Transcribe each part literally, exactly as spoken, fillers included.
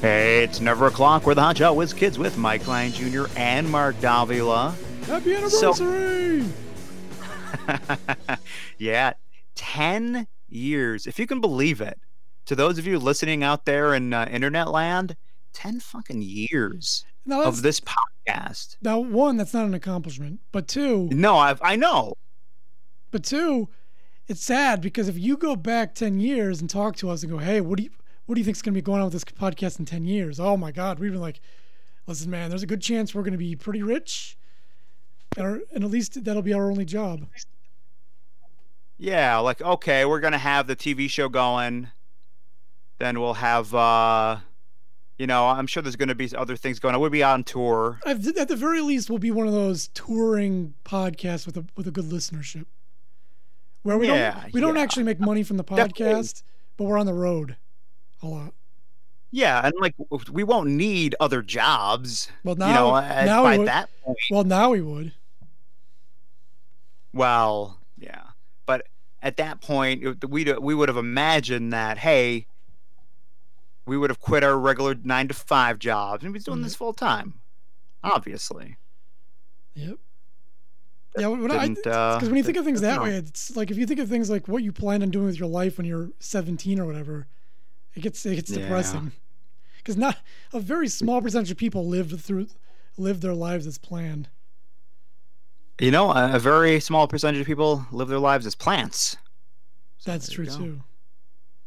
Hey, it's Never O'Clock. We're the Hotshot Whiz Kids with Mike Klein Junior and Mark Davila. Happy anniversary! So, yeah, ten years, if you can believe it. To those of you listening out there in uh, internet land, ten fucking years of this podcast. Now, one, that's not an accomplishment, but two, no, I've, I know. But two, it's sad because if you go back ten years and talk to us and go, "Hey, what do you?" What do you think is going to be going on with this podcast in ten years? Oh my God. We've been like, listen, man, there's a good chance we're going to be pretty rich. And at least that'll be our only job. Yeah. Like, okay, we're going to have the T V show going. Then we'll have, uh, you know, I'm sure there's going to be other things going on. We'll be on tour. I've, at the very least, we'll be one of those touring podcasts with a, with a good listenership where we yeah, don't, we yeah. don't actually make money from the podcast, Definitely. But we're on the road. A lot. Yeah, and like we won't need other jobs. Well, now, you know, now by we would. That point. Well, now we would. Well, yeah, but at that point, we we would have imagined that. Hey, we would have quit our regular nine to five jobs and we'd be doing mm-hmm. this full time, obviously. Yep. That yeah, because uh, when you think that, of things that no. way, it's like if you think of things like what you plan on doing with your life when you're seventeen or whatever. It gets it gets yeah. depressing, because not a very small percentage of people lived through, lived their lives as planned. You know, a, a very small percentage of people live their lives as plants. So that's true too.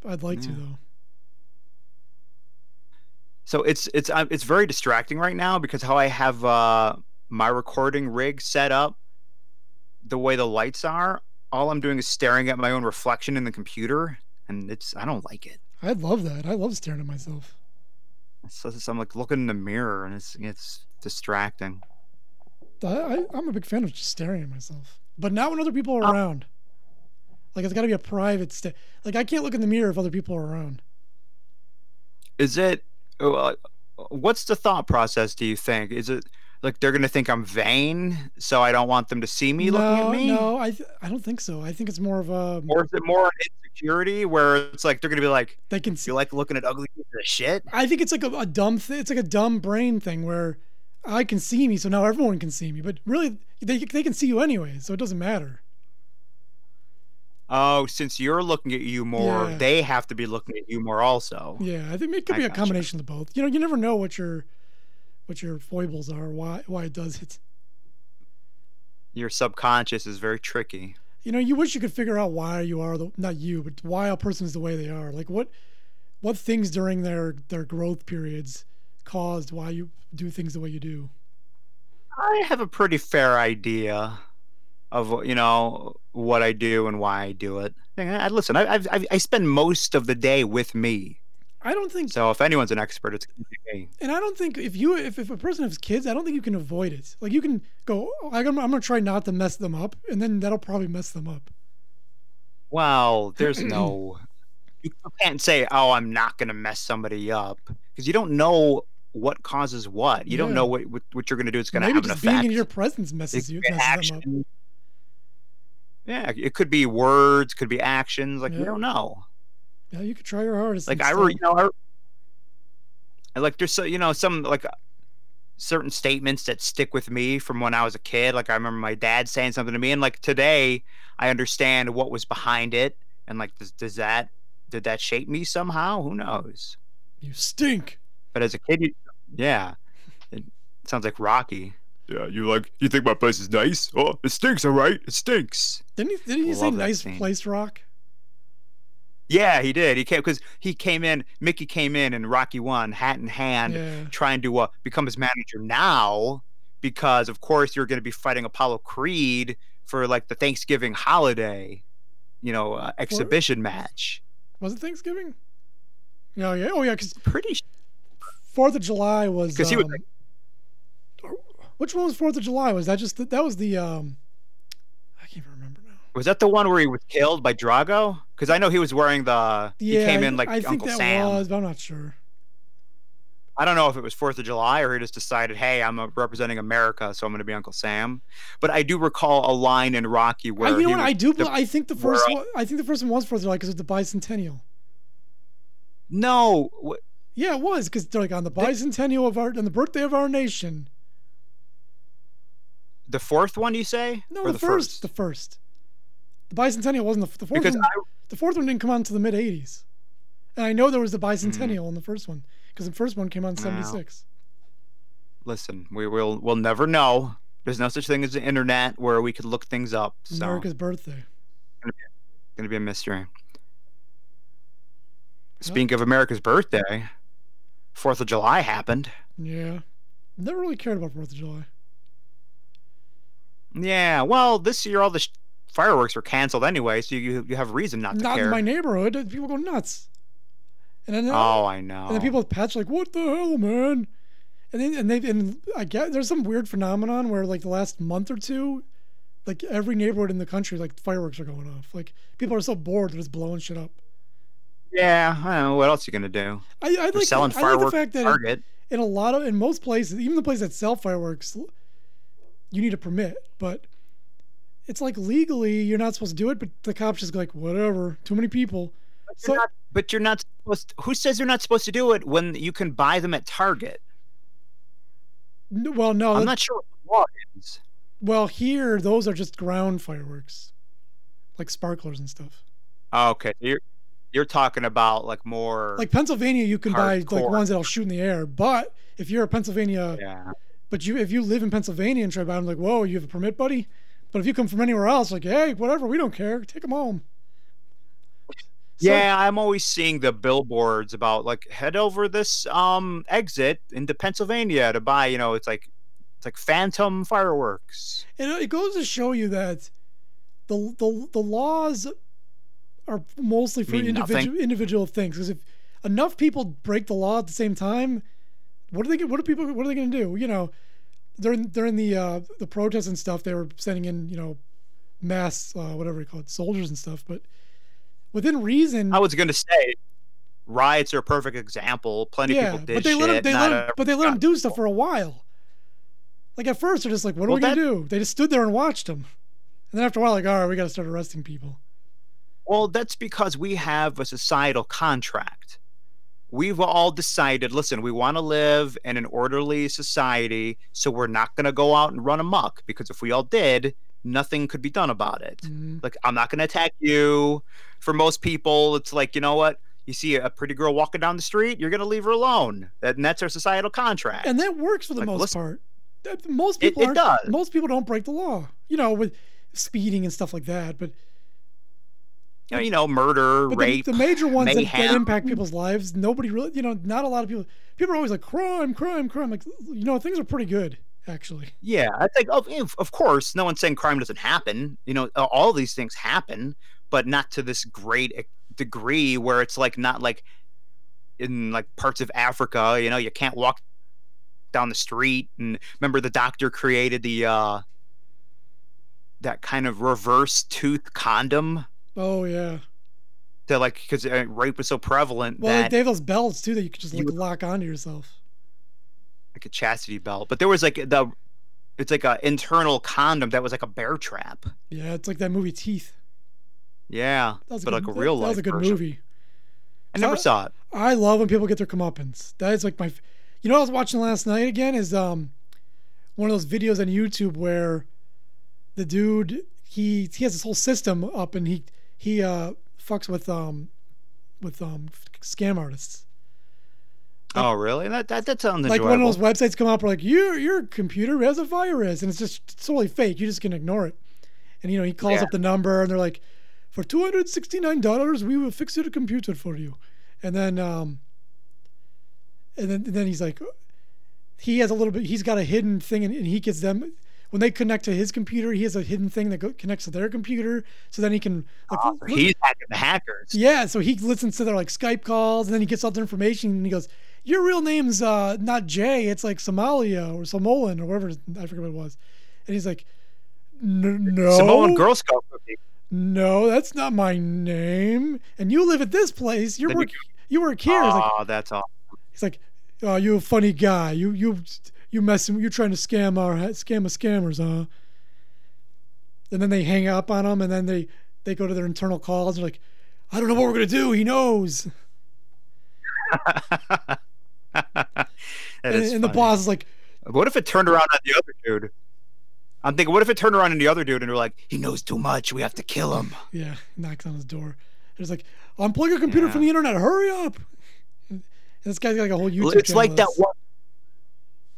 I'd like yeah. to though. So it's it's it's very distracting right now because how I have uh, my recording rig set up, the way the lights are, all I'm doing is staring at my own reflection in the computer, and it's I don't like it. I love that. I love staring at myself. So, so I'm like looking in the mirror, and it's it's distracting. I, I, I'm a big fan of just staring at myself, but not when other people are uh, around. Like it's got to be a private stare. Like I can't look in the mirror if other people are around. Is it? Uh, what's the thought process? Do you think is it like they're gonna think I'm vain, so I don't want them to see me no, looking at me? No, I th- I don't think so. I think it's more of a. Or is it more? Security where it's like they're gonna be like they can see you like looking at ugly shit. I think it's like a, a dumb thing. It's like a dumb brain thing where I can see me, so now everyone can see me. But really, they they can see you anyway, so it doesn't matter. Oh, since you're looking at you more, yeah. they have to be looking at you more also. Yeah, I think it could be I a combination you. Of both. You know, you never know what your what your foibles are, why why it does it. Your subconscious is very tricky. You know, you wish you could figure out why you are, the, not you, but why a person is the way they are. Like what what things during their, their growth periods caused why you do things the way you do? I have a pretty fair idea of, you know, what I do and why I do it. I, listen, I, I, I spend most of the day with me. I don't think... So if anyone's an expert, it's going to be me. And I don't think if you, if, if a person has kids, I don't think you can avoid it. Like you can go, oh, I'm going to try not to mess them up, and then that'll probably mess them up. Well, there's no... You can't say, oh, I'm not going to mess somebody up. Because you don't know what causes what. You yeah. don't know what, what, what you're going to do. It's going to have an effect. Maybe just being in your presence messes it you messes action. Them up. Yeah, it could be words, could be actions. Like, yeah. you don't know. Yeah, you could try your hardest. Like I, you know, I, I like there's so you know some like uh, certain statements that stick with me from when I was a kid. Like I remember my dad saying something to me, and like today I understand what was behind it, and like does, does that did that shape me somehow? Who knows? You stink. But as a kid, you, yeah, it sounds like Rocky. Yeah, you like you think my place is nice? Oh, it stinks, all right. It stinks. Didn't he, didn't he say nice scene. Place, Rock? Yeah, he did. He came because he came in. Mickey came in in Rocky One, hat in hand, yeah. trying to uh, become his manager now. Because of course you're going to be fighting Apollo Creed for like the Thanksgiving holiday, you know, uh, exhibition or, match. Was it Thanksgiving? No, yeah, oh yeah, because pretty Fourth of July was. Because um, he was. Like, Which one was Fourth of July? Was that just the, that was the um, I can't remember now. Was that the one where he was killed by Drago? Because I know he was wearing the yeah, he came in like I Uncle think that Sam. Was, but I'm not sure. I don't know if it was Fourth of July or he just decided, hey, I'm representing America, so I'm going to be Uncle Sam. But I do recall a line in Rocky where I, you know what, I do. The, I think the first one, I think the first one was Fourth of July because it was the bicentennial. No. Wh- yeah, it was because like on the bicentennial the, of our on the birthday of our nation. The fourth one, you say? No, or the, the first, first. The first. The bicentennial wasn't the, the fourth because one. I, the fourth one didn't come out until the mid eighties, and I know there was the bicentennial mm. in the first one. Because the first one came out in seventy-six. Now, listen, we will we'll never know. There's no such thing as the internet where we could look things up. So. America's birthday. It's going to be a mystery. Speaking yep. of America's birthday, Fourth of July happened. Yeah. Never really cared about Fourth of July. Yeah. Well, this year all the sh- fireworks were canceled anyway, so you you have reason not to not care. Not in my neighborhood. People go nuts. And then, oh, I know. And then people with patch like, what the hell, man? And then, and they, and I get there's some weird phenomenon where like the last month or two, like every neighborhood in the country, like fireworks are going off. Like people are so bored they're just blowing shit up. Yeah, I don't know what else you gonna do. I, I like selling I, fireworks. I like the fact that Target. In, in a lot of in most places, even the places that sell fireworks, you need a permit, but it's like legally you're not supposed to do it. But the cops just go like, whatever, too many people. So. You're not, but you're not supposed to, who says you're not supposed to do it when you can buy them at Target? Well, no. I'm not sure what the law is. Well, here, those are just ground fireworks, like sparklers and stuff. Oh, okay. You're, you're talking about like more... Like Pennsylvania, you can hardcore. Buy like ones that'll shoot in the air. But if you're a Pennsylvania... Yeah. But you, if you live in Pennsylvania and try to buy them, like, whoa, you have a permit, buddy? But if you come from anywhere else, like, hey, whatever, we don't care. Take them home. So, yeah, I'm always seeing the billboards about like head over this um exit into Pennsylvania to buy. You know, it's like it's like phantom fireworks. And it goes to show you that the the the laws are mostly for individual individual things. Because if enough people break the law at the same time, what are they? What are people? What are they going to do? You know, during during the uh, the protests and stuff, they were sending in you know mass uh, whatever you call it soldiers and stuff, but. Within reason, I was going to say, riots are a perfect example. Plenty yeah, of people did but they shit. Let them, they let them, but they let them do stuff for a while. Like at first, they're just like, "What are well, we going to do?" They just stood there and watched them, and then after a while, like, "All right, we got to start arresting people." Well, that's because we have a societal contract. We've all decided. Listen, we want to live in an orderly society, so we're not going to go out and run amok. Because if we all did. Nothing could be done about it. Mm-hmm. Like, I'm not going to attack you. For most people, it's like, you know what? You see a pretty girl walking down the street, you're going to leave her alone. That, and that's our societal contract. And that works for the like, most listen, part. That, most people it, it does. Most people don't break the law, you know, with speeding and stuff like that. But, you know, you know murder, rape, the, the major ones that, that impact people's lives, nobody really, you know, not a lot of people. People are always like, crime, crime, crime. Like, you know, things are pretty good. Actually, yeah, I think of of course, no one's saying crime doesn't happen. You know, all these things happen, but not to this great degree where it's like not like in like parts of Africa. You know, you can't walk down the street. And remember, the doctor created the uh, that kind of reverse tooth condom. Oh yeah, that like because rape was so prevalent. Well, that they have those belts too that you could just like lock onto yourself. Like a chastity belt, but there was like the, it's like a internal condom that was like a bear trap. Yeah, it's like that movie Teeth. Yeah, but good, like a real that, life. That was a good version. Movie. I never I, saw it. I love when people get their comeuppance. That is like my, you know, what I was watching last night again is um, one of those videos on YouTube where, the dude he he has this whole system up and he he uh fucks with um, with um scam artists. Oh really? That that that sounds like enjoyable. One of those websites come up like your your computer has a virus and it's just totally fake. You just can ignore it. And you know he calls yeah. up the number and they're like, for two hundred sixty nine dollars we will fix your computer for you. And then um. And then and then he's like, he has a little bit. He's got a hidden thing and, and he gets them when they connect to his computer. He has a hidden thing that go, connects to their computer. So then he can. Like, oh, he's hacking the hackers. Yeah. So he listens to their like Skype calls and then he gets all the information and he goes. your real name's uh, not Jay, it's like Somalia or Samolan or whatever, I forget what it was. And he's like, no. Samoan Girl Scout cookie. No, that's not my name. And you live at this place. You work. You work here. Oh, like, that's awesome. He's like, oh, you a funny guy. You you you messing. You're trying to scam our scam us scammers, huh? And then they hang up on him, and then they, they go to their internal calls. They're like, I don't know what we're gonna do. He knows. that and is and the boss is like, what if it turned around on the other dude? I'm thinking, what if it turned around on the other dude and we're like, he knows too much. We have to kill him. Yeah, knocks on his door. It's like, unplug your computer yeah. from the internet. Hurry up. And this guy's got like a whole YouTube It's channel like that one.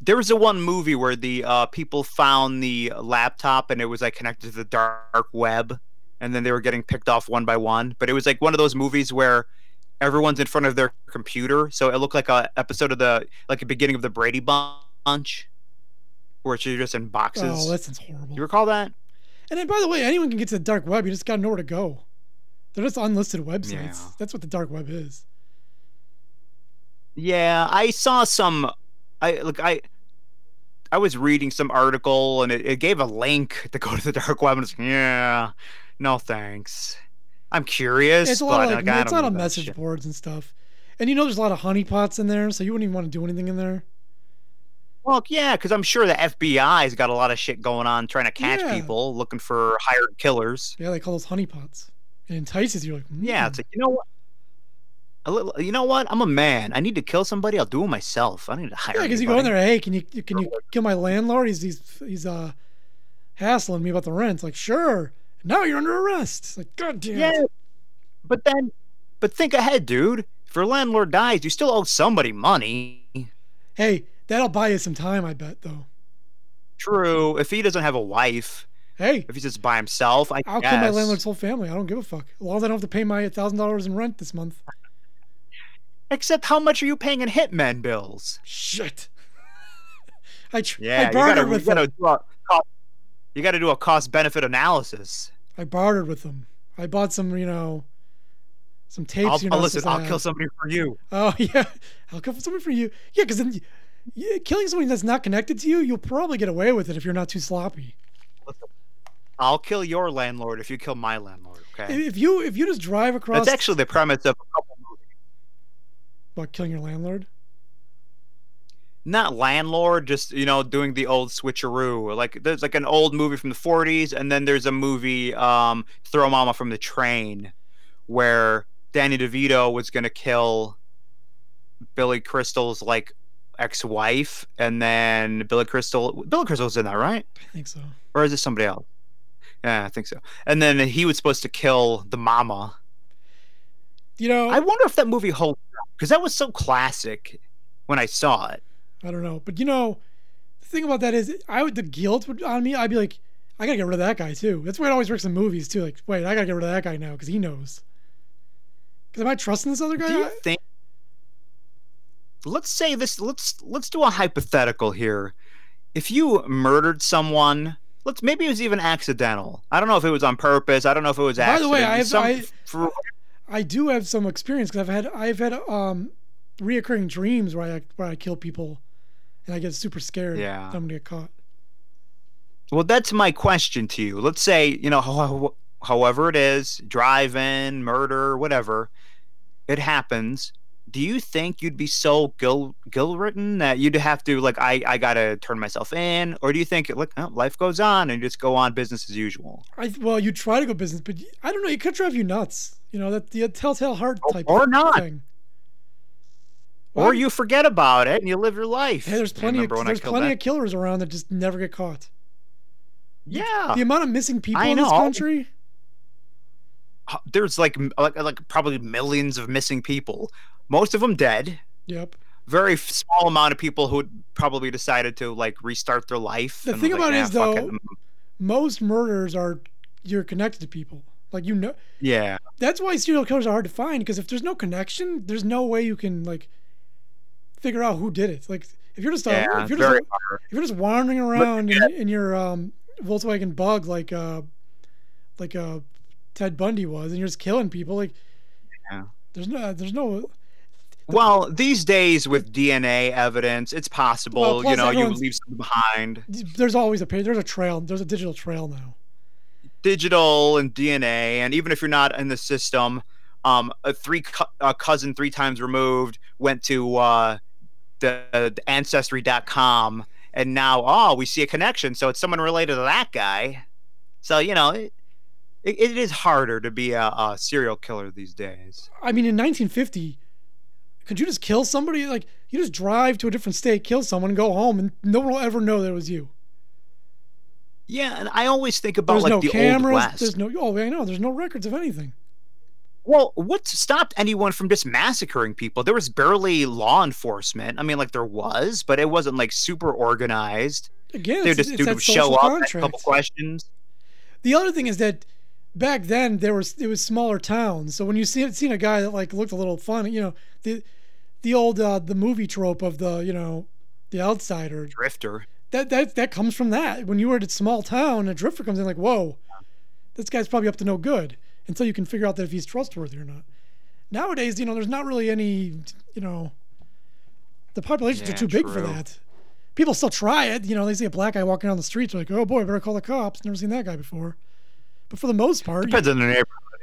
There was a one movie where the uh, people found the laptop and it was like connected to the dark web. And then they were getting picked off one by one. But it was like one of those movies where everyone's in front of their computer. So it looked like a episode of the, like a beginning of the Brady Bunch. Where it's just in boxes. Oh, that sounds horrible. You recall that? And then, by the way, anyone can get to the dark web. You just got nowhere to go. They're just unlisted websites. Yeah. That's what the dark web is. Yeah, I saw some. I look. I I was reading some article, and it, it gave a link to go to the dark web, and it's yeah, no thanks. I'm curious. It's a lot. But, like, like, it's not on message shit. boards and stuff. And you know, there's a lot of honeypots in there, so you wouldn't even want to do anything in there. Well, yeah, because I'm sure the F B I's got a lot of shit going on trying to catch yeah. people looking for hired killers. Yeah, they call those honeypots. It entices you. Like, mm. Yeah, it's like, you know what? A little, you know what? I'm a man. I need to kill somebody. I'll do it myself. I don't need to hire Yeah, because you go in there, hey, can you can you kill my landlord? He's, he's, he's uh, hassling me about the rent. It's like, sure. Now you're under arrest. It's like, God damn yeah. it. But then, but think ahead, dude. If your landlord dies, you still owe somebody money. Hey, that'll buy you some time, I bet, though. True. If he doesn't have a wife, hey, if he's just by himself, I I'll guess. kill my landlord's whole family. I don't give a fuck. As long as I don't have to pay my one thousand dollars in rent this month. Except how much are you paying in hitman bills? Shit. I, tr- yeah, I bartered you gotta, with you them. Gotta a, you got to do a cost-benefit analysis. I bartered with them. I bought some, you know, some tapes. I'll, you know, I'll listen, I'll I kill have. somebody for you. Oh, yeah. I'll kill somebody for you. Yeah, because then... Yeah, killing somebody that's not connected to you, you'll probably get away with it if you're not too sloppy. I'll kill your landlord if you kill my landlord. Okay. If you if you just drive across, that's actually the premise of a couple movies. About killing your landlord? Not landlord, just you know, doing the old switcheroo. Like there's like an old movie from the forties, and then there's a movie, um, Throw Mama from the Train, where Danny DeVito was gonna kill Billy Crystal's like ex-wife, and then Billy Crystal Billy Crystal's in that, right? I think so. Or is it somebody else? Yeah, I think so. And then he was supposed to kill the mama. You know, I wonder if that movie holds up, because that was so classic when I saw it. I don't know, but you know, the thing about that is, I would the guilt would on me. I'd be like, I gotta get rid of that guy too. That's why it always works in movies too. Like, wait, I gotta get rid of that guy now because he knows. Because am I trusting this other guy? Do you think? Let's say this. Let's let's do a hypothetical here. If you murdered someone, let's maybe it was even accidental. I don't know if it was on purpose. I don't know if it was. By accident. the way, I have some, I, for... I do have some experience because I've had I've had um, reoccurring dreams where I where I kill people, and I get super scared. Yeah, that I'm gonna get caught. Well, that's my question to you. Let's say you know, ho- however it is, drive-in, murder, whatever, it happens. Do you think you'd be so guilt ridden that you'd have to like I, I gotta turn myself in, or do you think look oh, life goes on and you just go on business as usual? I, well, you try to go business, but I don't know. It could drive you nuts. You know that the telltale heart type or of not, thing. Well, or you forget about it and you live your life. Hey, there's plenty of there's plenty that? of killers around that just never get caught. Yeah, the amount of missing people I in know. this country. There's like like like probably millions of missing people. Most of them dead. Yep. Very small amount of people who probably decided to like restart their life. The thing about it is though, most murders are you're connected to people. Like you know. Yeah. That's why serial killers are hard to find, because if there's no connection, there's no way you can like figure out who did it. Like if you're just uh, yeah, if you're just if you're just wandering around in, in your um, Volkswagen Bug like uh like uh Ted Bundy was, and you're just killing people like yeah. There's no there's no Well, these days with D N A evidence, it's possible, well, you know, you leave something behind. There's always a there's a trail. There's a digital trail now. Digital and D N A, and even if you're not in the system, um, a three co- a cousin three times removed went to uh, the, the ancestry dot com, and now oh, we see a connection. So it's someone related to that guy. So you know. It, It, it is harder to be a, a serial killer these days. I mean, in nineteen fifty, could you just kill somebody? Like, you just drive to a different state, kill someone, go home, and no one will ever know that it was you. Yeah, and I always think about, there's like, no the cameras, Old West. There's no cameras. Oh, I know. There's no records of anything. Well, what stopped anyone from just massacring people? There was barely law enforcement. I mean, like, there was, but it wasn't, like, super organized. Again, they just would show up, a couple questions. The other thing is that back then, there was it was smaller towns, so when you see seen a guy that like looked a little funny, you know, the the old uh, the movie trope of the you know the outsider drifter that that that comes from that. When you were at a small town, a drifter comes in like, whoa, this guy's probably up to no good, until you can figure out that if he's trustworthy or not. Nowadays, you know, there's not really any, you know, the populations yeah, are too true. big for that. People still try it, you know, they see a black guy walking down the street, they're like, oh boy, better call the cops. Never seen that guy before. But for the most part, depends you, on the neighborhood.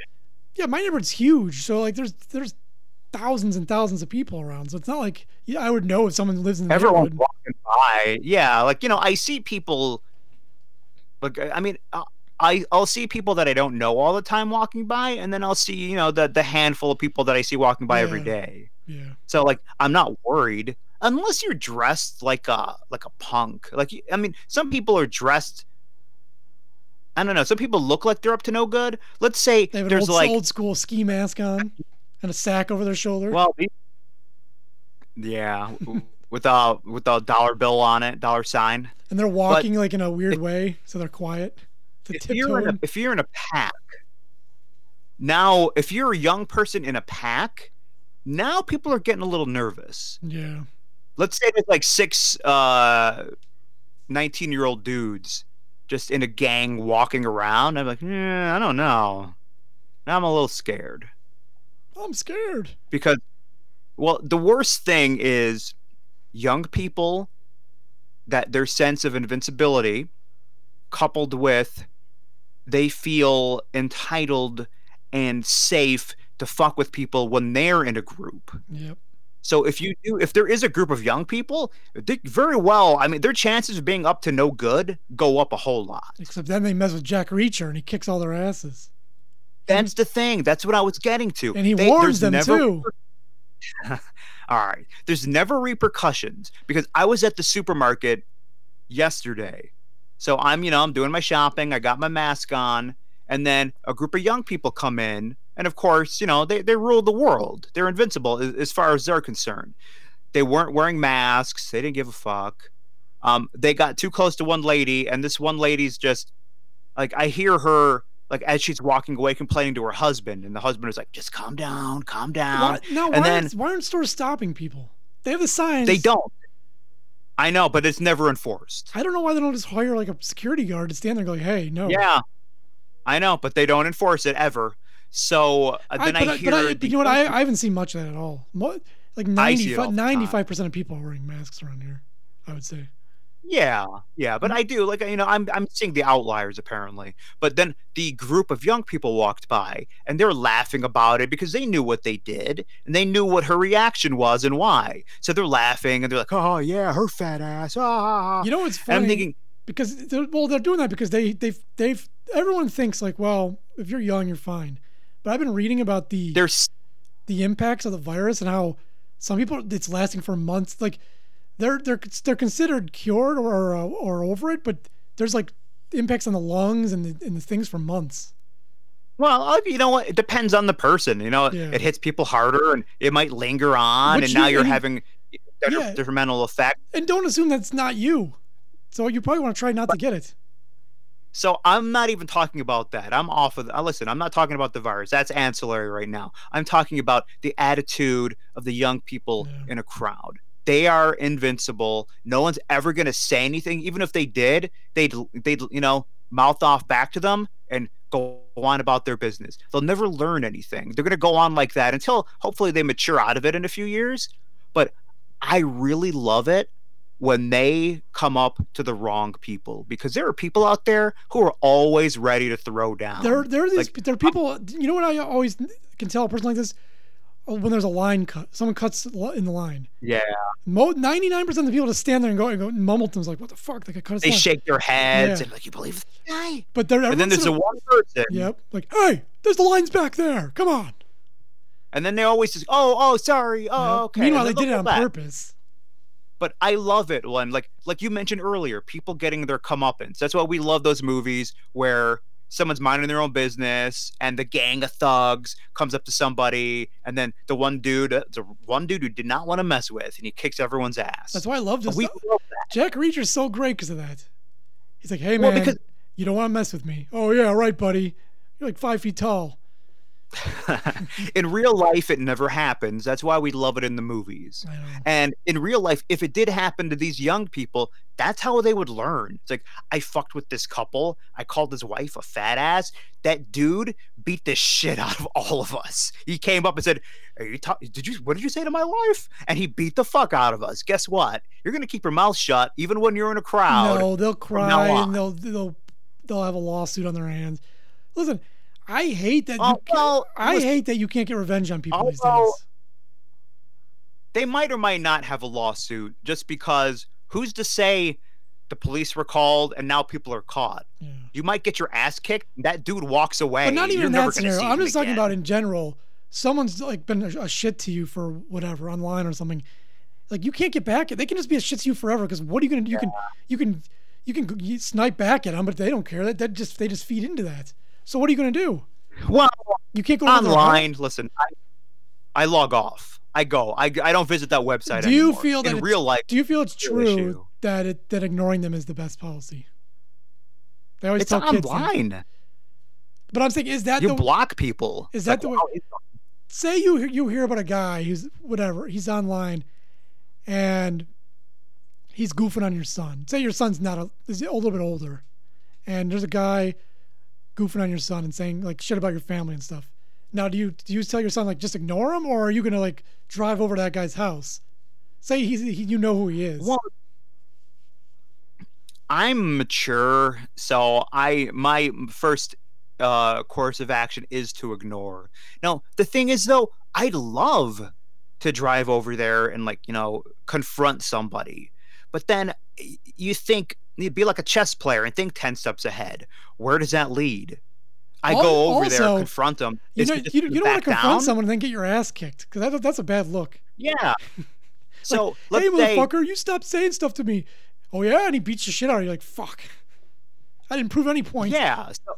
Yeah, my neighborhood's huge, so like there's there's thousands and thousands of people around. So it's not like yeah, I would know if someone lives in the Everyone's neighborhood. Everyone's walking by. Yeah, like you know, I see people. Like I mean, I I'll see people that I don't know all the time walking by, and then I'll see you know the the handful of people that I see walking by yeah. every day. Yeah. So like I'm not worried unless you're dressed like a like a punk. Like I mean, some people are dressed. I don't know. Some people look like they're up to no good. Let's say they have there's an old, like old school ski mask on and a sack over their shoulder. Well, yeah, with a with a dollar bill on it, dollar sign. And they're walking but like in a weird if, way, so they're quiet. If you're, in a, if you're in a pack, now if you're a young person in a pack, now people are getting a little nervous. Yeah. Let's say there's like six uh, nineteen-year-old dudes just in a gang walking around. I'm like, yeah, I don't know. Now I'm a little scared. I'm scared. Because, well, the worst thing is young people, that their sense of invincibility coupled with they feel entitled and safe to fuck with people when they're in a group. Yep. So if you do, if there is a group of young people, they very well, I mean, their chances of being up to no good go up a whole lot. Except then they mess with Jack Reacher and he kicks all their asses. That's the thing. That's what I was getting to. And he they, warns them never, too. All right. There's never repercussions because I was at the supermarket yesterday. So I'm, you know, I'm doing my shopping. I got my mask on. And then a group of young people come in. And of course, you know, they, they rule the world. They're invincible as far as they're concerned. They weren't wearing masks. They didn't give a fuck. Um, they got too close to one lady, and this one lady's just, like, I hear her, like, as she's walking away complaining to her husband, and the husband is like, just calm down, calm down. What? No, and why, then, is, why aren't stores stopping people? They have the signs. They don't. I know, but it's never enforced. I don't know why they don't just hire, like, a security guard to stand there and go, like, hey, no. Yeah, I know, but they don't enforce it ever. So uh, then I, I hear. I, the, you know what? I, I haven't seen much of that at all. Mo- like ninety-five percent of people are wearing masks around here, I would say. Yeah, yeah, but I do like you know I'm I'm seeing the outliers apparently. But then the group of young people walked by and they're laughing about it because they knew what they did and they knew what her reaction was and why. So they're laughing and they're like, oh yeah, her fat ass. Ah. You know what's funny? And I'm thinking because they're, well they're doing that because they they they everyone thinks like well if you're young you're fine. But I've been reading about the There's... the impacts of the virus and how some people it's lasting for months. Like they're they're they're considered cured or or, or over it, but there's like impacts on the lungs and the, and the things for months. Well, you know what? It depends on the person. You know, yeah. It hits people harder and it might linger on, Which and you, now you're and having yeah. detrimental effect. And don't assume that's not you. So you probably want to try not but... to get it. So I'm not even talking about that. I'm off of the, listen, I'm not talking about the virus. That's ancillary right now. I'm talking about the attitude of the young people yeah. in a crowd. They are invincible. No one's ever going to say anything. Even if they did, they'd, they'd, you know, mouth off back to them and They'll go on about their business. They'll never learn anything. They're going to go on like that until hopefully they mature out of it in a few years. But I really love it when they come up to the wrong people, because there are people out there who are always ready to throw down. There, there are these, like, there are people. You know what I always can tell a person like this? When there's a line cut, someone cuts in the line. Yeah. ninety-nine percent of the people just stand there and go and go and mumble to them, like, what the fuck? They could cut us. They line. Shake their heads, yeah. and like, you believe this guy? But there, and then there's a one person. Yep. Like, hey, there's the lines back there. Come on. And then they always just, oh, oh, sorry. Oh, yep. Okay. Meanwhile, they did it on back. Purpose. But I love it when, like, like you mentioned earlier, people getting their comeuppance. That's why we love those movies where someone's minding their own business and the gang of thugs comes up to somebody, and then the one dude, the one dude who did not want to mess with, and he kicks everyone's ass. That's why I love this. We love that. Jack Reacher's so great because of that. He's like, hey, well, man, because you don't want to mess with me. Oh, yeah, right, buddy. You're like five feet tall. In real life, it never happens. That's why we love it in the movies. And in real life, if it did happen to these young people, that's how they would learn. It's like, I fucked with this couple. I called his wife a fat ass. That dude beat the shit out of all of us. He came up and said, Are you ta- did you, what did you say to my wife? And he beat the fuck out of us. Guess what? You're going to keep your mouth shut even when you're in a crowd. No, they'll cry and they'll, they'll, they'll have a lawsuit on their hands. Listen, I hate that. Oh, you well, I listen, hate that you can't get revenge on people these days. They might or might not have a lawsuit, just because who's to say the police were called and now people are caught? Yeah. You might get your ass kicked. And that dude walks away. But not even in that scenario. I'm just talking again. about in general. Someone's like been a shit to you for whatever online or something. Like, you can't get back at. They can just be a shit to you forever. Because what are you gonna do? You yeah. can you can you can snipe back at them, but they don't care. That that just they just feed into that. So what are you going to do? Well, you can't go online. Their... Listen, I, I log off. I go. I, I don't visit that website do you anymore. Feel that in real life? Do you feel it's true that it, that ignoring them is the best policy? They always it's tell kids. It's online. That. But I'm saying, is that you the, block people? Is that like, the way? Wow. Say you you hear about a guy who's whatever. He's online, and he's goofing on your son. Say your son's not a is a little bit older, and there's a guy goofing on your son and saying like shit about your family and stuff. Now, do you do you tell your son like just ignore him, or are you gonna like drive over to that guy's house? Say he's he, you know who he is. Well, I'm mature, so I my first uh, course of action is to ignore. Now, the thing is though, I'd love to drive over there and like you know confront somebody, but then you think. You'd be like a chess player and think ten steps ahead. Where does that lead? I also, go over there and confront them. You know, you, you don't want to confront down? someone and then get your ass kicked, because that, that's a bad look. Yeah. So like, let's hey, say, motherfucker, you stopped saying stuff to me. Oh yeah, and he beats the shit out of you. Like, fuck, I didn't prove any point. Yeah. So,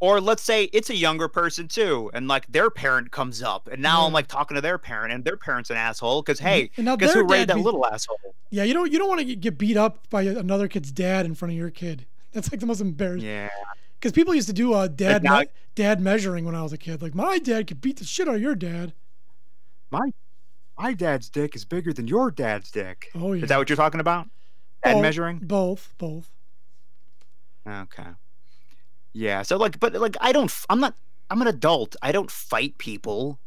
or let's say it's a younger person too, and like their parent comes up, and now yeah. I'm like talking to their parent, and their parent's an asshole because hey, guess who raised that be- little asshole? Yeah, you don't you don't want to get beat up by another kid's dad in front of your kid. That's like the most embarrassing. Yeah. Because people used to do a dad now, me- dad measuring when I was a kid. Like, my dad could beat the shit out of your dad. My my dad's dick is bigger than your dad's dick. Oh yeah. Is that what you're talking about? Dad both, measuring? Both, both. Okay. Yeah, so like, but like, I don't, I'm not, I'm an adult. I don't fight people.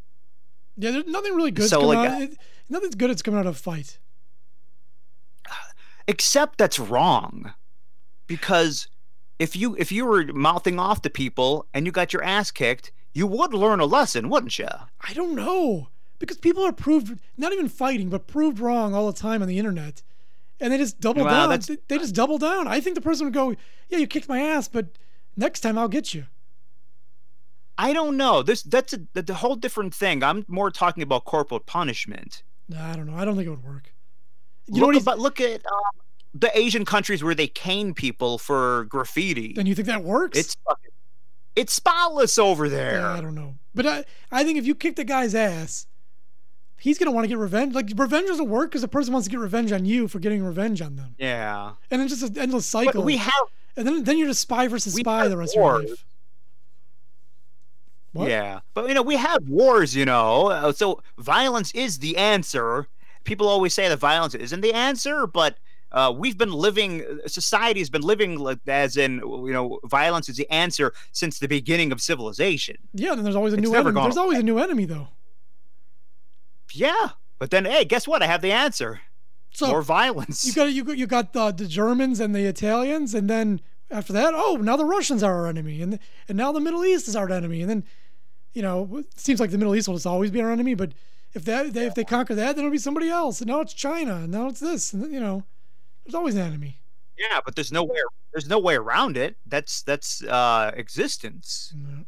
Yeah, there's nothing really good. So like, out, it, nothing's good that's coming out of a fight. Except that's wrong, because if you if you were mouthing off to people and you got your ass kicked, you would learn a lesson, wouldn't you? I don't know, because people are proved not even fighting, but proved wrong all the time on the internet, and they just double well, down. They, they just double down. I think the person would go, "Yeah, you kicked my ass, but next time I'll get you." I don't know. This that's a, the whole different thing. I'm more talking about corporal punishment. Nah, I don't know. I don't think it would work. You look, know about, look at um, the Asian countries where they cane people for graffiti. And you think that works? It's fucking, it's spotless over there. Yeah, I don't know, but I I think if you kick the guy's ass, he's gonna want to get revenge. Like, revenge doesn't work because the person wants to get revenge on you for getting revenge on them. Yeah, and it's just an endless cycle. But we have. And then, then you're just spy versus spy the rest wars. of your life. What? Yeah, but you know we have wars, you know. So violence is the answer. People always say that violence isn't the answer, but Uh, we've been living, society has been living as in, you know, violence is the answer since the beginning of civilization. Yeah, then there's always a it's new enemy. There's away. always a new enemy, though. Yeah, but then, hey, guess what? I have the answer. So more violence. You got you got you got the, the Germans and the Italians, and then after that, oh, now the Russians are our enemy, and and now the Middle East is our enemy, and then, you know, it seems like the Middle East will just always be our enemy, but if that they, if they conquer that, then it'll be somebody else, and now it's China, and now it's this, and you know. There's always an enemy. Yeah, but there's no way. There's no way around it. That's that's uh, existence. Mm-hmm.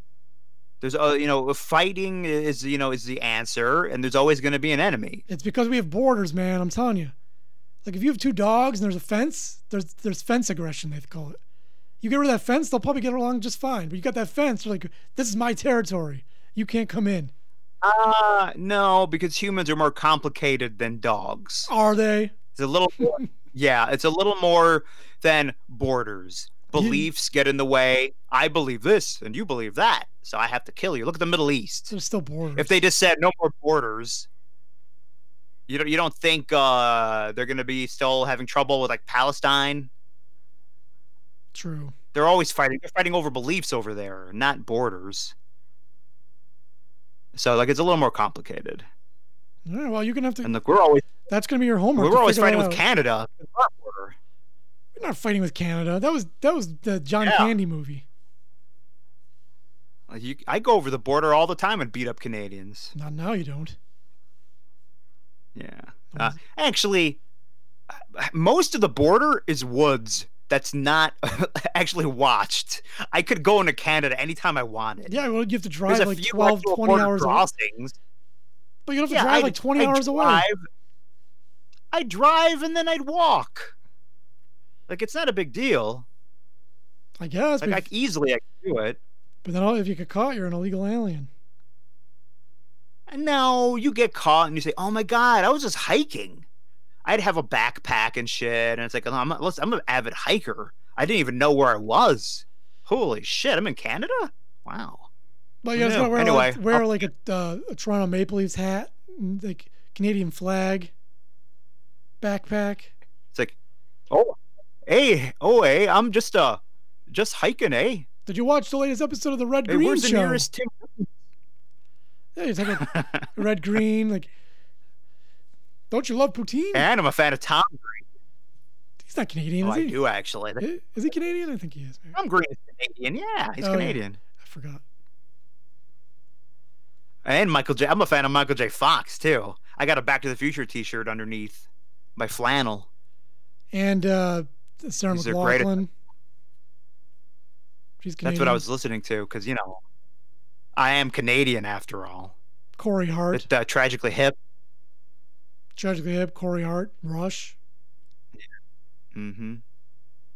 There's uh, you know, fighting is you know is the answer, and there's always going to be an enemy. It's because we have borders, man. I'm telling you. Like if you have two dogs and there's a fence, there's there's fence aggression they call it. You get rid of that fence, they'll probably get along just fine. But you got that fence, they're like, this is my territory. You can't come in. Uh no, because humans are more complicated than dogs. Are they? It's a little. Yeah, it's a little more than borders. Beliefs get in the way. I believe this, and you believe that, so I have to kill you. Look at the Middle East. There's still borders. If they just said no more borders, you don't you don't think uh, they're going to be still having trouble with like Palestine? True. They're always fighting. They're fighting over beliefs over there, not borders. So like it's a little more complicated. Yeah, well, you're gonna have to. And look, we're always. That's gonna be your homework. We're always fighting with Canada. We're not fighting with Canada. That was that was the John yeah. Candy movie. You, I go over the border all the time and beat up Canadians. Not now, you don't. Yeah. Uh, actually, most of the border is woods. That's not actually watched. I could go into Canada anytime I wanted. Yeah, well, you have to drive like twelve, twenty hours crossings. But you don't have yeah, to drive I'd, like twenty I'd hours drive, away. I drive and then I'd walk. Like it's not a big deal. I guess. Like I, easily I could do it. But then if you get caught, you're an illegal alien. No, you get caught and you say, "Oh my God, I was just hiking." I'd have a backpack and shit, and it's like, oh, I'm, listen, I'm an avid hiker. I didn't even know where I was. Holy shit, I'm in Canada? Wow. But yeah, it's gonna wear anyway, like, wear like a, uh, a Toronto Maple Leafs hat, like Canadian flag, backpack. It's like, oh, hey, oh, hey, I'm just uh, just hiking, eh? Did you watch the latest episode of the Red hey, Green where's Show? Where's the nearest Tim? Yeah, it's like a Red Green. Like, don't you love poutine? And I'm a fan of Tom Green. He's not Canadian, oh, is he? I do actually. Is, is he Canadian? I think he is. Maybe. Tom Green is Canadian. Yeah, he's oh, Canadian. Yeah. I forgot. And Michael J. I'm a fan of Michael J. Fox, too. I got a Back to the Future t-shirt underneath my flannel. And uh, Sarah McLachlan. She's Canadian. That's what I was listening to, because, you know, I am Canadian after all. Corey Hart. But, uh, Tragically Hip. Tragically Hip, Corey Hart, Rush. Yeah. Mm-hmm.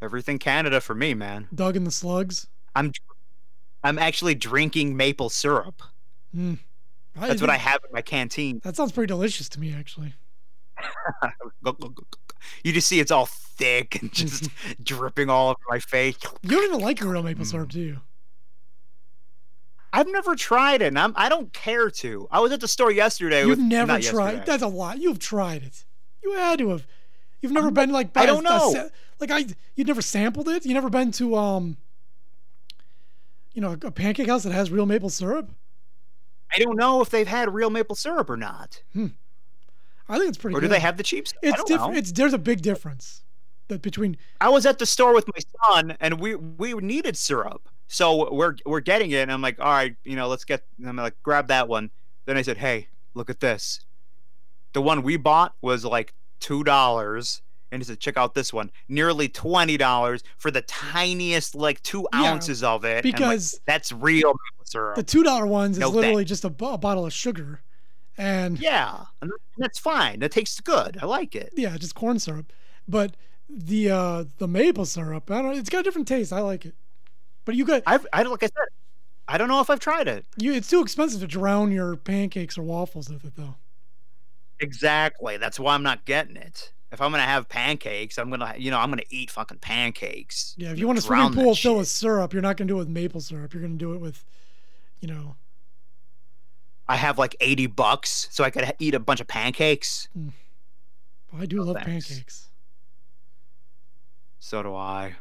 Everything Canada for me, man. Doug and the Slugs. I'm, I'm actually drinking maple syrup. Mm. That's what I have in my canteen. That sounds pretty delicious to me, actually. You just see it's all thick and just dripping all over my face. You don't even like a real maple syrup, do you? I've never tried it, and I'm, I don't care to. I was at the store yesterday. You've with, never tried yesterday. That's a lot. You've tried it. You had to have. You've never I'm, been like. I don't a, know. A, like I, you'd never sampled it. You never been to um. You know, a pancake house that has real maple syrup. I don't know if they've had real maple syrup or not. Hmm. I think it's pretty. Or good. Do they have the cheap stuff? It's I don't diff- know. It's there's a big difference that between. I was at the store with my son, and we we needed syrup, so we're we're getting it, and I'm like, all right, you know, let's get. And I'm like, grab that one. Then I said, hey, look at this. The one we bought was like two dollars, and he said, check out this one, nearly twenty dollars for the tiniest, like two ounces yeah, of it. Because like, that's real. The two dollar ones no is literally thing. just a, b- a bottle of sugar, and yeah, and that's fine. That tastes good. I like it. Yeah, just corn syrup, but the uh, the maple syrup, I don't. It's got a different taste. I like it, but you got. I've, I like I said, I don't know if I've tried it. You, it's too expensive to drown your pancakes or waffles with it, though. Exactly. That's why I'm not getting it. If I'm gonna have pancakes, I'm gonna, you know, I'm gonna eat fucking pancakes. Yeah, if you want a swimming pool filled with syrup, you're not gonna do it with maple syrup. You're gonna do it with. You know, I have like eighty bucks, so I could ha- eat a bunch of pancakes. Mm. Well, I do oh, love thanks. pancakes. So do I.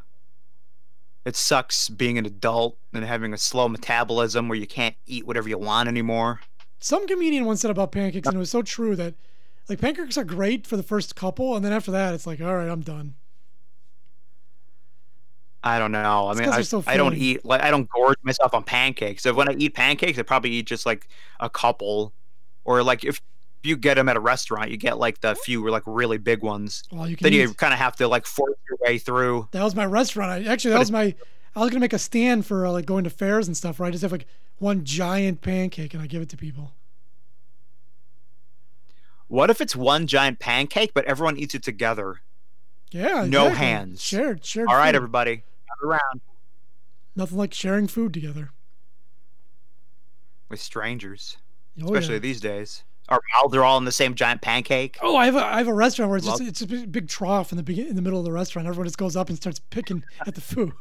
It sucks being an adult and having a slow metabolism where you can't eat whatever you want anymore. Some comedian once said about pancakes, and it was so true, that like pancakes are great for the first couple, and then after that, it's like, all right, I'm done. I don't know. I mean, I, so I don't eat, like, I don't gorge myself on pancakes. So when I eat pancakes, I probably eat just like a couple, or like if you get them at a restaurant, you get like the few like really big ones. Well, you can then eat. You kind of have to like force your way through. That was my restaurant. I, actually, that was my. I was gonna make a stand for uh, like going to fairs and stuff, right? I just have like one giant pancake and I give it to people. What if it's one giant pancake, but everyone eats it together? Yeah. No exactly. hands. Shared. Shared. All right, food. Everybody, around. Nothing like sharing food together. With strangers, oh, especially yeah. these days. Or they're all in the same giant pancake. Oh, I have a I have a restaurant where it's Love. just it's a big trough in the begin, in the middle of the restaurant. Everyone just goes up and starts picking at the food.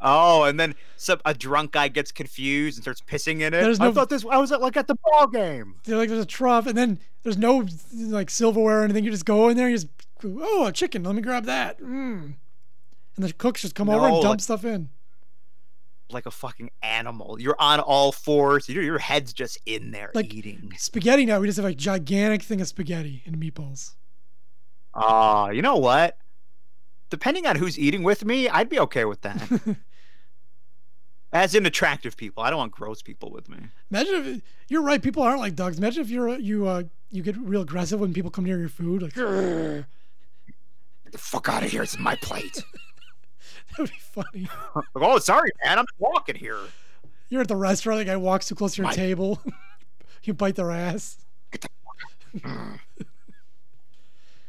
Oh, and then some a drunk guy gets confused and starts pissing in it. There's no, I thought this I was at, like at the ball game. They're like, there's a trough, and then there's no like silverware or anything. You just go in there, and you just oh a chicken. Let me grab that. Mm. And the cooks just come no, over and dump like, stuff in. Like a fucking animal. You're on all fours. Your your head's just in there like eating spaghetti. Now we just have a gigantic thing of spaghetti and meatballs. Ah, uh, you know what? Depending on who's eating with me, I'd be okay with that. As in attractive people, I don't want gross people with me. Imagine if you're right. People aren't like dogs. Imagine if you're you uh you get real aggressive when people come near your food. Like, get the fuck out of here! It's my plate. That would be funny. Oh, sorry, man. I'm walking here. You're at the restaurant. The guy walks too close to your My... table. You bite their ass.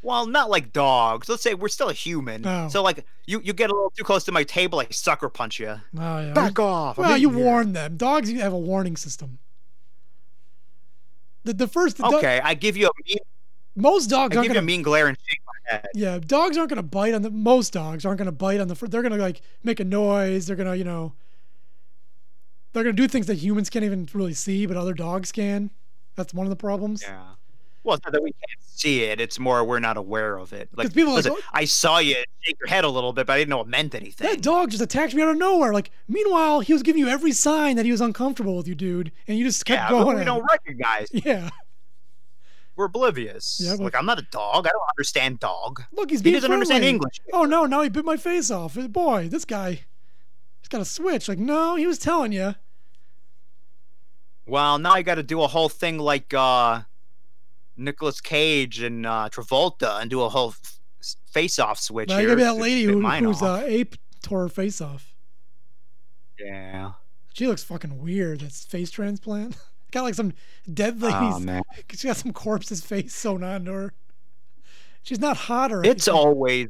Well, not like dogs. Let's say we're still a human. No. So, like, you, you get a little too close to my table, I sucker punch you. Oh, yeah. Back we're... off. Well, you here. warn them. Dogs have a warning system. The, the first... The okay, do- I give you a... mean... Most dogs I aren't give gonna... you a mean glare and shake. Yeah, dogs aren't gonna bite on the. Most dogs aren't gonna bite on the. They're gonna like make a noise. They're gonna, you know. They're gonna do things that humans can't even really see, but other dogs can. That's one of the problems. Yeah. Well, it's not that we can't see it. It's more we're not aware of it. Like, people listen, like oh, I saw you shake your head a little bit, but I didn't know it meant anything. That dog just attacked me out of nowhere. Like, meanwhile, he was giving you every sign that he was uncomfortable with you, dude, and you just kept yeah, going. But we don't recognize. Yeah. We're oblivious. Yeah, like, I'm not a dog. I don't understand dog. Look, he's being He doesn't friendly. understand English. Oh, no, now he bit my face off. Boy, this guy, he's got a switch. Like, no, he was telling you. Well, now I got to do a whole thing like uh, Nicolas Cage and uh, Travolta and do a whole f- face-off switch now, here. Now, you got that lady who, who's uh, ape tore her face off. Yeah. She looks fucking weird. That's face transplant. Got like some dead lady's. Oh, man. She's got some corpse's face sewn onto her. She's not hot or anything. It's always,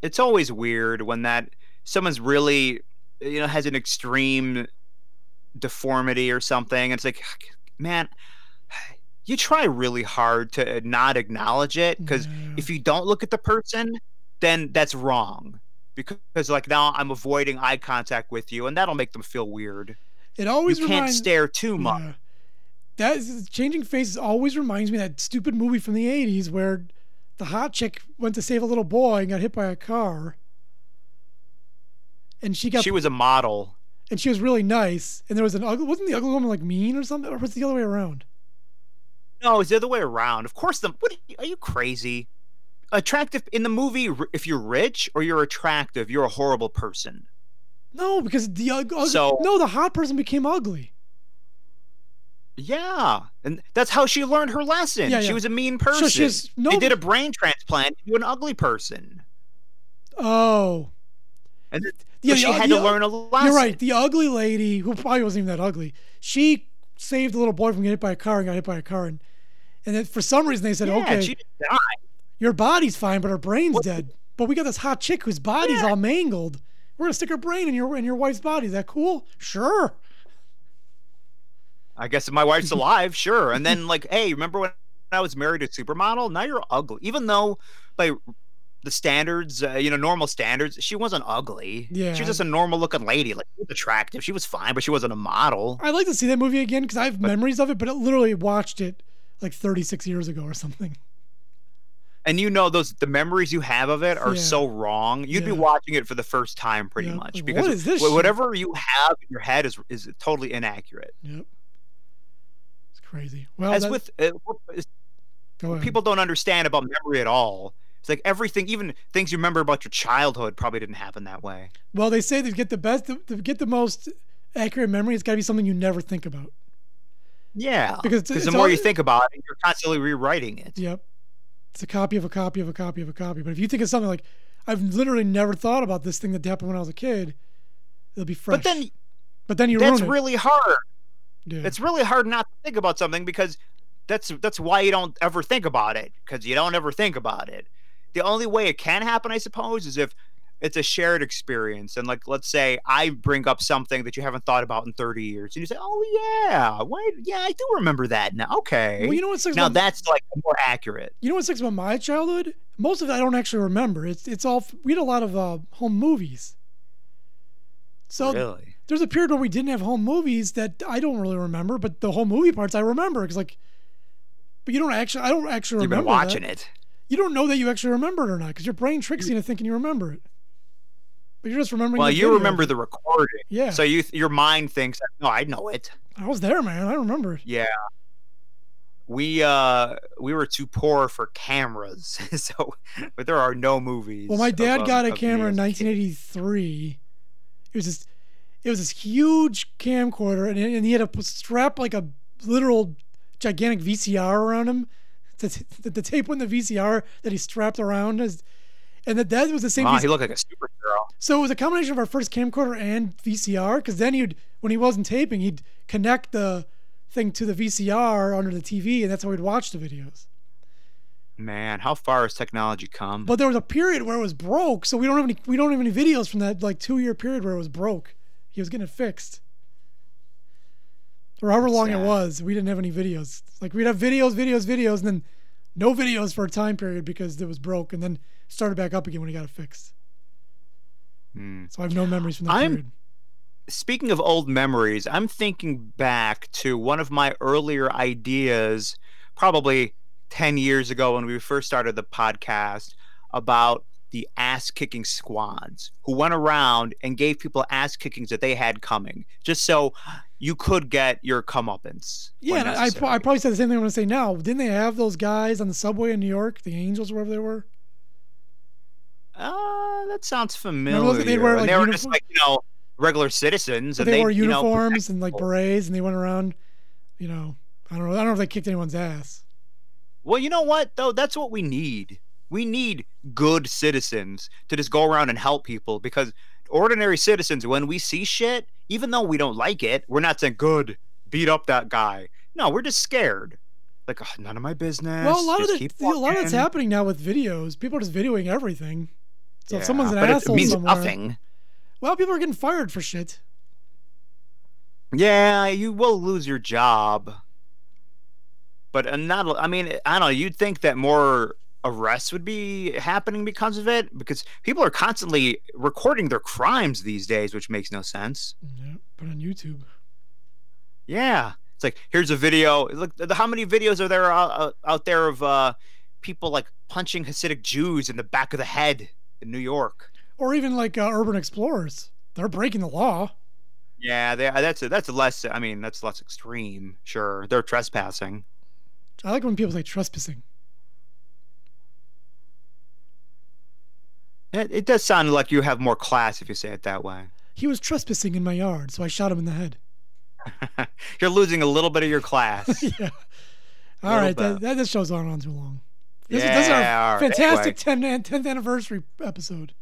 it's always weird when that someone's really, you know, has an extreme deformity or something. It's like, man, you try really hard to not acknowledge it, because no. if you don't look at the person, then that's wrong. Because like now I'm avoiding eye contact with you, and that'll make them feel weird. It always you can't reminds, stare too much. Yeah. That is, changing faces always reminds me of that stupid movie from the eighties where the hot chick went to save a little boy and got hit by a car. And she got. She was a model. And she was really nice. And there was an ugly. Wasn't the ugly woman like mean or something? Or was it the other way around? No, it was the other way around. Of course, the. What are you, are you crazy? Attractive in the movie. If you're rich or you're attractive, you're a horrible person. No, because the uh, so, no, the hot person became ugly. Yeah, and that's how she learned her lesson. Yeah, yeah. She was a mean person. So she's, no, they did a brain transplant to an ugly person. Oh, and then, yeah, so she the, had the, to learn a lesson. You're right. The ugly lady, who probably wasn't even that ugly, she saved a little boy from getting hit by a car and got hit by a car, and and then for some reason they said, yeah, okay, she didn't die. Your body's fine, but her brain's what? dead. But we got this hot chick whose body's yeah. all mangled. We're gonna stick her brain in your in your wife's body. Is that cool? Sure. I guess if my wife's alive, sure. And then like, hey, remember when I was married to a supermodel? Now you're ugly. Even though by the standards, uh, you know, normal standards, she wasn't ugly. Yeah. She was just a normal looking lady. Like, she was attractive. She was fine, but she wasn't a model. I'd like to see that movie again because I have but, memories of it, but I literally watched it like thirty-six years ago or something. And you know, those the memories you have of it are yeah. so wrong. You'd yeah. be watching it for the first time, pretty yeah. much, because what is this whatever shit? You have in your head is is totally inaccurate. Yep, it's crazy. Well, as that's... with uh, people don't understand about memory at all. It's like everything, even things you remember about your childhood, probably didn't happen that way. Well, they say to get the best, to, to get the most accurate memory, it's got to be something you never think about. Yeah, because it's, it's the more all... you think about it, you're constantly rewriting it. Yep. It's a copy of a copy of a copy of a copy. But if you think of something like, I've literally never thought about this thing that happened when I was a kid, it'll be fresh. But then, but then you ruin it. That's really hard. Yeah. It's really hard not to think about something, because that's that's why you don't ever think about it, because you don't ever think about it. The only way it can happen, I suppose, is if it's a shared experience. And like, let's say I bring up something that you haven't thought about in thirty years, and you say, "Oh yeah, why? Yeah, I do remember that now." Okay. Well, you know what sucks? Now about, that's like more accurate. You know what sucks about my childhood? Most of it I don't actually remember. It's it's all we had a lot of uh, home movies. So really? There's a period where we didn't have home movies that I don't really remember, but the whole movie parts I remember, because like, but you don't actually. I don't actually You've remember. You've been watching that. It. You don't know that you actually remember it or not, because your brain tricks you into thinking you remember it. But you're just remembering. Well, you video. remember the recording. Yeah. So you, your mind thinks, "No, I know it. I was there, man. I remember it." Yeah. We uh we were too poor for cameras, so but there are no movies. Well, my dad of, got a camera in nineteen eighty-three. It was this, it was this huge camcorder, and and he had a strap like a literal gigantic V C R around him. The, the, the tape on the V C R that he strapped around his, and that that was the same. Wow, V C R. He looked like a superhero. So it was a combination of our first camcorder and V C R, because then he'd, when he wasn't taping, he'd connect the thing to the V C R under the T V, and that's how we'd watch the videos. Man, how far has technology come? But there was a period where it was broke, so we don't have any. We don't have any videos from that like two year period where it was broke. He was getting it fixed. Or however long Sad. It was, we didn't have any videos. Like, we'd have videos, videos, videos, and then no videos for a time period because it was broke, and then started back up again when it got it fixed. Mm. So I have no memories from that I'm, period. Speaking of old memories, I'm thinking back to one of my earlier ideas, probably ten years ago when we first started the podcast, about the ass-kicking squads who went around and gave people ass kickings that they had coming, just so you could get your comeuppance. Yeah, and I, I probably said the same thing I'm going to say now. Didn't they have those guys on the subway in New York, the Angels, wherever they were? Uh, that sounds familiar. Remember, they were, like, they were uniform- just like, you know, regular citizens. But and they, they wore uniforms, you know, and like berets, and they went around, you know, I don't know. I don't know if they kicked anyone's ass. Well, you know what, though? That's what we need. We need good citizens to just go around and help people, because ordinary citizens, when we see shit, even though we don't like it, we're not saying, "Good, beat up that guy." No, we're just scared. Like, oh, none of my business. Well, a lot just of it, a lot of it's happening now with videos. People are just videoing everything. So yeah, if someone's an asshole, it means somewhere, nothing. Well, people are getting fired for shit. Yeah, you will lose your job. But not. I mean, I don't know. You'd think that more arrests would be happening because of it, because people are constantly recording their crimes these days, which makes no sense. Yeah, put on YouTube. Yeah, it's like, here's a video. Look, how many videos are there out, out there of uh, people like punching Hasidic Jews in the back of the head in New York, or even like uh, urban explorers? They're breaking the law. Yeah, they, that's a, that's a less. I mean, that's less extreme. Sure, they're trespassing. I like when people say trespassing. It does sound like you have more class if you say it that way. He was trespassing in my yard, so I shot him in the head. You're losing a little bit of your class. Yeah. All right. That, that this show's on on too long. This, yeah, this is our fantastic right, anyway. tenth anniversary episode.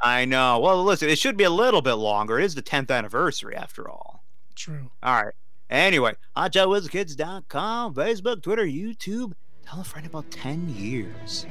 I know. Well, listen, it should be a little bit longer. It is the tenth anniversary after all. True. All right. Anyway, hotshot whiz kids dot com, Facebook, Twitter, YouTube. Tell a friend about ten years.